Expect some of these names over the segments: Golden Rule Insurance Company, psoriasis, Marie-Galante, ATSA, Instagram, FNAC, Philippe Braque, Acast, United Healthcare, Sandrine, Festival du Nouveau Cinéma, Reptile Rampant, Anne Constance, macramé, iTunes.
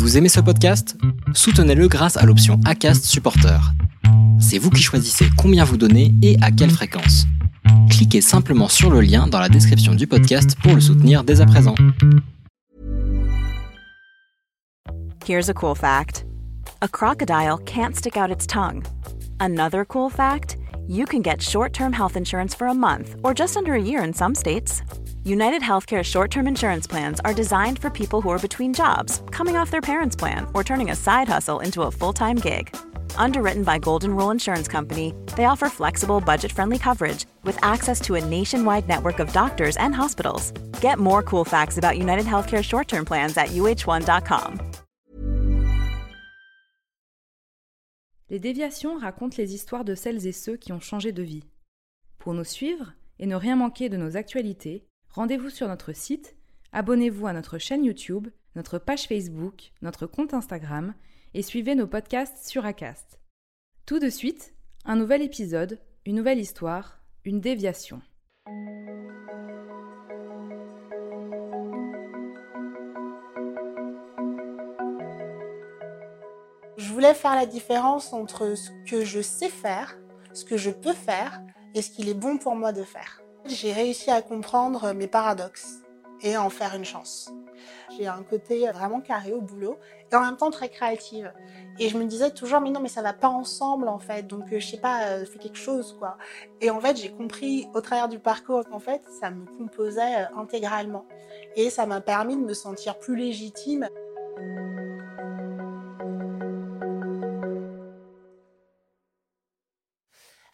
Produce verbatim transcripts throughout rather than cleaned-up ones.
Vous aimez ce podcast ? Soutenez-le grâce à l'option Acast Supporter. C'est vous qui choisissez combien vous donnez et à quelle fréquence. Cliquez simplement sur le lien dans la description du podcast pour le soutenir dès à présent. Here's a cool fact. A crocodile can't stick out its tongue. Another cool fact, you can get short-term health insurance for a month or just under a year in some states. United Healthcare short-term insurance plans are designed for people who are between jobs, coming off their parents' plan, or turning a side hustle into a full-time gig. Underwritten by Golden Rule Insurance Company, they offer flexible, budget-friendly coverage with access to a nationwide network of doctors and hospitals. Get more cool facts about United Healthcare short-term plans at u h one dot com. Les déviations racontent les histoires de celles et ceux qui ont changé de vie. Pour nous suivre et ne rien manquer de nos actualités, rendez-vous sur notre site, abonnez-vous à notre chaîne YouTube, notre page Facebook, notre compte Instagram et suivez nos podcasts sur Acast. Tout de suite, un nouvel épisode, une nouvelle histoire, une déviation. Je voulais faire la différence entre ce que je sais faire, ce que je peux faire et ce qu'il est bon pour moi de faire. J'ai réussi à comprendre mes paradoxes et à en faire une chance. J'ai un côté vraiment carré au boulot et en même temps très créative. Et je me disais toujours, mais non, mais ça va pas ensemble en fait, donc je sais pas, fais quelque chose quoi. Et en fait, j'ai compris au travers du parcours qu'en fait, ça me composait intégralement. Et ça m'a permis de me sentir plus légitime.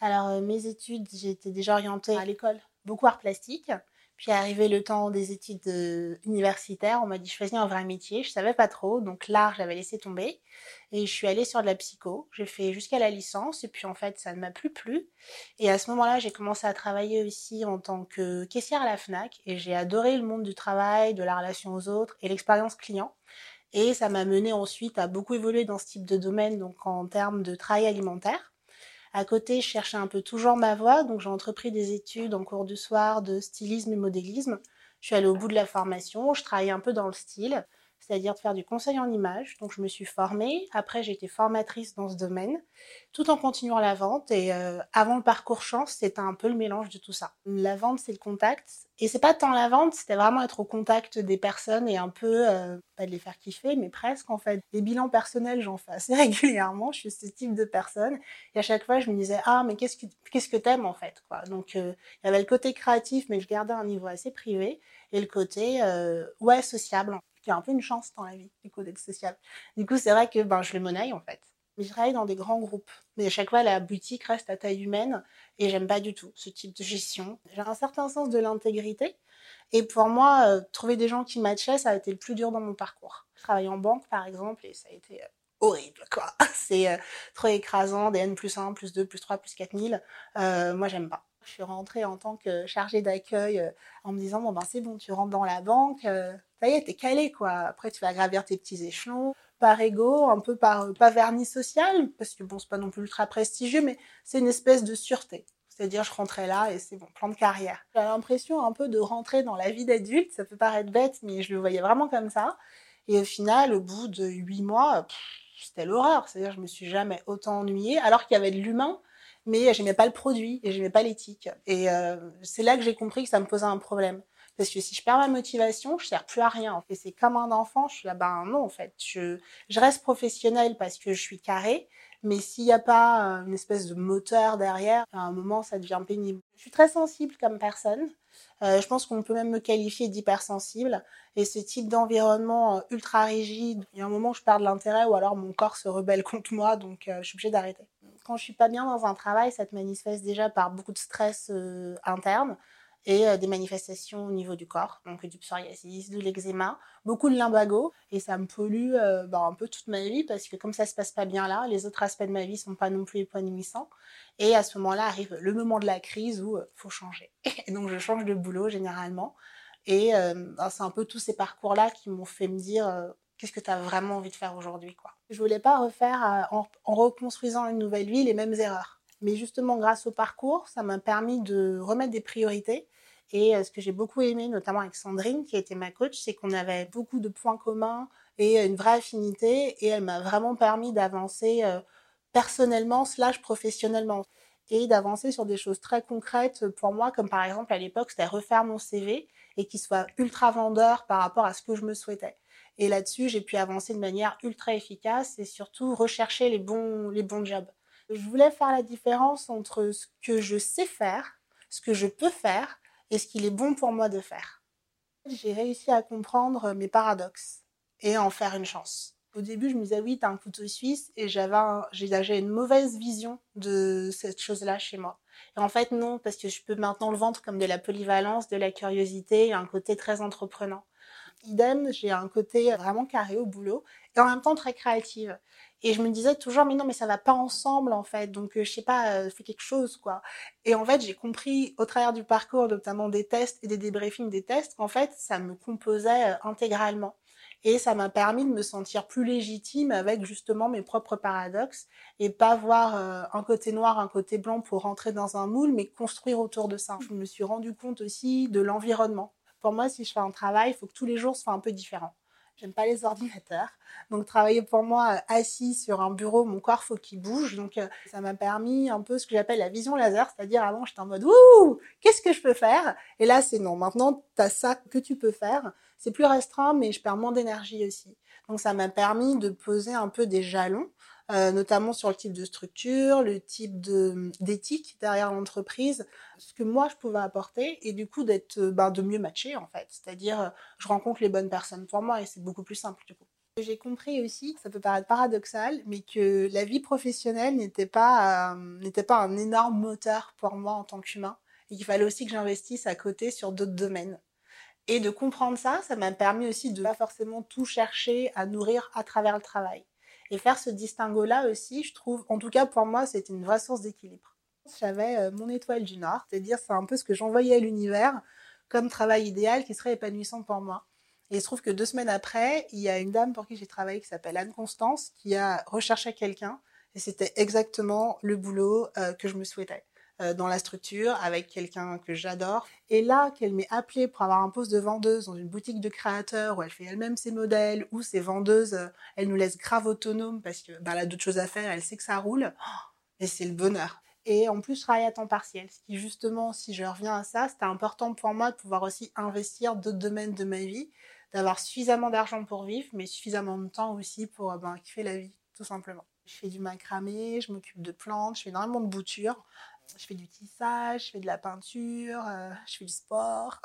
Alors, mes études, j'étais déjà orientée à l'école, beaucoup art plastique. Puis, arrivé le temps des études universitaires, on m'a dit « je faisais un vrai métier », je savais pas trop. Donc, l'art, j'avais laissé tomber et je suis allée sur de la psycho. J'ai fait jusqu'à la licence et puis, en fait, ça ne m'a plus plu. Et à ce moment-là, j'ai commencé à travailler aussi en tant que caissière à la FNAC et j'ai adoré le monde du travail, de la relation aux autres et l'expérience client. Et ça m'a menée ensuite à beaucoup évoluer dans ce type de domaine, donc en termes de travail alimentaire. À côté, je cherchais un peu toujours ma voie, donc j'ai entrepris des études en cours du soir de stylisme et modélisme. Je suis allée au bout de la formation, je travaillais un peu dans le style, c'est-à-dire de faire du conseil en images. Donc je me suis formée, après j'ai été formatrice dans ce domaine, tout en continuant la vente. Et euh, avant le parcours chance, c'était un peu le mélange de tout ça. La vente, c'est le contact. Et c'est pas tant la vente, c'était vraiment être au contact des personnes et un peu, euh, pas de les faire kiffer, mais presque en fait. Des bilans personnels, j'en fais assez régulièrement, je suis ce type de personne. Et à chaque fois, je me disais, ah, mais qu'est-ce que, qu'est-ce que t'aimes en fait quoi. Donc il euh, y avait le côté créatif, mais je gardais un niveau assez privé, et le côté, euh, ouais, sociable, qui est un peu une chance dans la vie, du coup, d'être sociable. Du coup, c'est vrai que ben, je le monnaie en fait. Mais je travaille dans des grands groupes. Mais à chaque fois, la boutique reste à taille humaine et j'aime pas du tout ce type de gestion. J'ai un certain sens de l'intégrité. Et pour moi, euh, trouver des gens qui matchaient, ça a été le plus dur dans mon parcours. Je travaille en banque, par exemple, et ça a été euh, horrible, quoi. C'est euh, trop écrasant, des N plus un, plus deux, plus trois, plus quatre mille. Euh, moi, j'aime pas. Je suis rentrée en tant que chargée d'accueil euh, en me disant, bon ben c'est bon, tu rentres dans la banque, euh, ça y est, t'es calée, quoi. Après, tu vas gravir tes petits échelons. Par égo, un peu par, pas vernis social, parce que bon, c'est pas non plus ultra prestigieux, mais c'est une espèce de sûreté. C'est-à-dire, je rentrais là et c'est bon, plan de carrière. J'ai l'impression un peu de rentrer dans la vie d'adulte, ça peut paraître bête, mais je le voyais vraiment comme ça. Et au final, au bout de huit mois, pff, c'était l'horreur. C'est-à-dire, je me suis jamais autant ennuyée, alors qu'il y avait de l'humain, mais j'aimais pas le produit et j'aimais pas l'éthique. Et euh, c'est là que j'ai compris que ça me posait un problème. Parce que si je perds ma motivation, je ne sers plus à rien. En fait, c'est comme un enfant, je suis là, ben non, en fait. Je, je reste professionnelle parce que je suis carrée, mais s'il n'y a pas une espèce de moteur derrière, à un moment, ça devient pénible. Je suis très sensible comme personne. Euh, je pense qu'on peut même me qualifier d'hypersensible. Et ce type d'environnement ultra rigide, il y a un moment où je perds de l'intérêt ou alors mon corps se rebelle contre moi, donc euh, je suis obligée d'arrêter. Quand je ne suis pas bien dans un travail, ça te manifeste déjà par beaucoup de stress euh, interne. Et des manifestations au niveau du corps, donc du psoriasis, de l'eczéma, beaucoup de lumbago, et ça me pollue euh, ben, un peu toute ma vie, parce que comme ça se passe pas bien là, les autres aspects de ma vie sont pas non plus épanouissants, et à ce moment-là arrive le moment de la crise où euh, faut changer. Et donc je change de boulot généralement, et euh, ben, c'est un peu tous ces parcours-là qui m'ont fait me dire euh, qu'est-ce que tu as vraiment envie de faire aujourd'hui, quoi. Je voulais pas refaire euh, en, en reconstruisant une nouvelle vie les mêmes erreurs. Mais justement, grâce au parcours, ça m'a permis de remettre des priorités. Et ce que j'ai beaucoup aimé, notamment avec Sandrine, qui était ma coach, c'est qu'on avait beaucoup de points communs et une vraie affinité, et elle m'a vraiment permis d'avancer euh, personnellement slash professionnellement et d'avancer sur des choses très concrètes pour moi, comme par exemple à l'époque, c'était refaire mon C V et qu'il soit ultra vendeur par rapport à ce que je me souhaitais. Et là-dessus, j'ai pu avancer de manière ultra efficace et surtout rechercher les bons, les bons jobs. Je voulais faire la différence entre ce que je sais faire, ce que je peux faire et ce qu'il est bon pour moi de faire. J'ai réussi à comprendre mes paradoxes et à en faire une chance. Au début, je me disais, oui, t'as un couteau suisse, et j'avais un, j'avais une mauvaise vision de cette chose-là chez moi. Et en fait, non, parce que je peux maintenant le vendre comme de la polyvalence, de la curiosité, un côté très entreprenant. Idem, j'ai un côté vraiment carré au boulot, et en même temps très créative. Et je me disais toujours, mais non, mais ça va pas ensemble, en fait, donc je sais pas, fais quelque chose, quoi. Et en fait, j'ai compris, au travers du parcours, notamment des tests et des débriefings des tests, qu'en fait, ça me composait intégralement. Et ça m'a permis de me sentir plus légitime avec justement mes propres paradoxes et pas voir un côté noir, un côté blanc pour rentrer dans un moule, mais construire autour de ça. Je me suis rendu compte aussi de l'environnement. Pour moi, si je fais un travail, il faut que tous les jours soient un peu différents. J'aime pas les ordinateurs. Donc travailler pour moi assis sur un bureau, mon corps faut qu'il bouge. Donc ça m'a permis un peu ce que j'appelle la vision laser, c'est-à-dire avant j'étais en mode ouh, qu'est-ce que je peux faire ? Et là c'est non. Maintenant t'as ça que tu peux faire. C'est plus restreint, mais je perds moins d'énergie aussi. Donc, ça m'a permis de poser un peu des jalons, euh, notamment sur le type de structure, le type de, d'éthique derrière l'entreprise, ce que moi, je pouvais apporter, et du coup, d'être, ben, de mieux matcher, en fait. C'est-à-dire, je rencontre les bonnes personnes pour moi, et c'est beaucoup plus simple, du coup. J'ai compris aussi, ça peut paraître paradoxal, mais que la vie professionnelle n'était pas, euh, n'était pas un énorme moteur pour moi en tant qu'humain, et qu'il fallait aussi que j'investisse à côté sur d'autres domaines. Et de comprendre ça, ça m'a permis aussi de pas forcément tout chercher à nourrir à travers le travail. Et faire ce distinguo-là aussi, je trouve, en tout cas pour moi, c'était une vraie source d'équilibre. J'avais mon étoile du Nord, c'est-à-dire c'est un peu ce que j'envoyais à l'univers comme travail idéal qui serait épanouissant pour moi. Et il se trouve que deux semaines après, il y a une dame pour qui j'ai travaillé qui s'appelle Anne Constance qui a recherché quelqu'un et c'était exactement le boulot euh, que je me souhaitais. Dans la structure, avec quelqu'un que j'adore. Et là, qu'elle m'ait appelée pour avoir un poste de vendeuse dans une boutique de créateurs où elle fait elle-même ses modèles, où ses vendeuses, elle nous laisse grave autonomes parce que, ben, elle a d'autres choses à faire, elle sait que ça roule. Et c'est le bonheur. Et en plus, je travaille à temps partiel. Ce qui, justement, si je reviens à ça, c'était important pour moi de pouvoir aussi investir d'autres domaines de ma vie, d'avoir suffisamment d'argent pour vivre, mais suffisamment de temps aussi pour, ben, kiffer la vie, tout simplement. Je fais du macramé, je m'occupe de plantes, je fais énormément de bouture. Je fais du tissage, je fais de la peinture, euh, je fais du sport.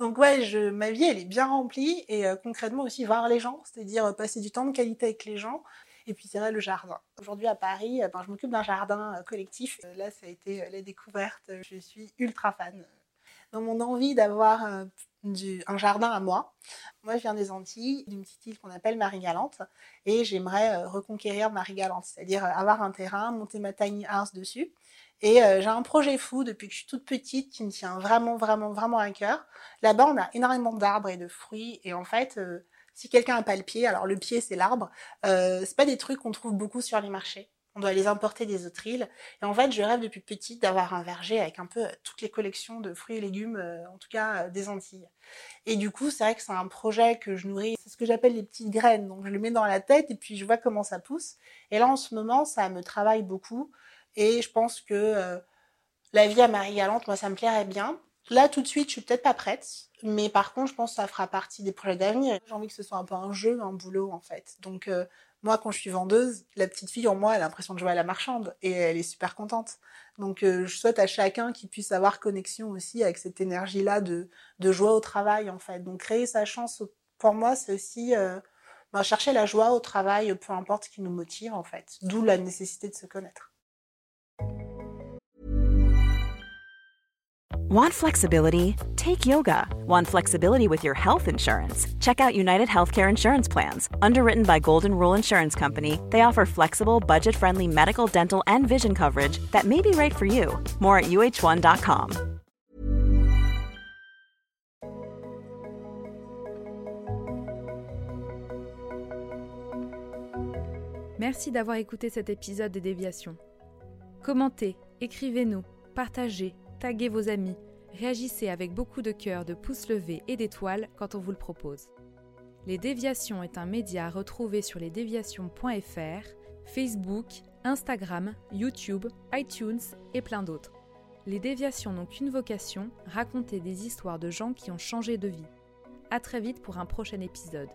Donc ouais, je, ma vie, elle est bien remplie. Et euh, concrètement aussi, voir les gens, c'est-à-dire euh, passer du temps de qualité avec les gens. Et puis c'est vrai, le jardin. Aujourd'hui à Paris, euh, ben, je m'occupe d'un jardin euh, collectif. Euh, là, ça a été euh, la découverte. Je suis ultra fan. Dans mon envie d'avoir euh, du, un jardin à moi, moi je viens des Antilles, d'une petite île qu'on appelle Marie-Galante. Et j'aimerais euh, reconquérir Marie-Galante, c'est-à-dire euh, avoir un terrain, monter ma tiny house dessus. Et euh, j'ai un projet fou depuis que je suis toute petite qui me tient vraiment, vraiment, vraiment à cœur. Là-bas, on a énormément d'arbres et de fruits. Et en fait, euh, si quelqu'un n'a pas le pied, alors le pied, c'est l'arbre. Euh, c'est pas des trucs qu'on trouve beaucoup sur les marchés. On doit les importer des autres îles. Et en fait, je rêve depuis petite d'avoir un verger avec un peu toutes les collections de fruits et légumes, euh, en tout cas euh, des Antilles. Et du coup, c'est vrai que c'est un projet que je nourris. C'est ce que j'appelle les petites graines. Donc, je le mets dans la tête et puis je vois comment ça pousse. Et là, en ce moment, ça me travaille beaucoup. Et je pense que euh, la vie à Marie-Galante, moi, ça me plairait bien. Là, tout de suite, je suis peut-être pas prête. Mais par contre, je pense que ça fera partie des projets d'avenir. J'ai envie que ce soit un peu un jeu, un boulot, en fait. Donc, euh, moi, quand je suis vendeuse, la petite fille, en moi, elle a l'impression de jouer à la marchande. Et elle est super contente. Donc, euh, je souhaite à chacun qu'il puisse avoir connexion aussi avec cette énergie-là de, de joie au travail, en fait. Donc, créer sa chance, pour moi, c'est aussi euh, bah, chercher la joie au travail, peu importe ce qui nous motive, en fait. D'où la nécessité de se connaître. Want flexibility? Take yoga. Want flexibility with your health insurance? Check out United Healthcare Insurance Plans. Underwritten by Golden Rule Insurance Company, they offer flexible, budget-friendly medical, dental, and vision coverage that may be right for you. More at U H one dot com. Merci d'avoir écouté cet épisode des Déviations. Commentez, écrivez-nous, partagez. Taguez vos amis, réagissez avec beaucoup de cœur, de pouces levés et d'étoiles quand on vous le propose. Les Déviations est un média à retrouver sur lesdéviations point f r, Facebook, Instagram, YouTube, iTunes et plein d'autres. Les Déviations n'ont qu'une vocation, raconter des histoires de gens qui ont changé de vie. À très vite pour un prochain épisode.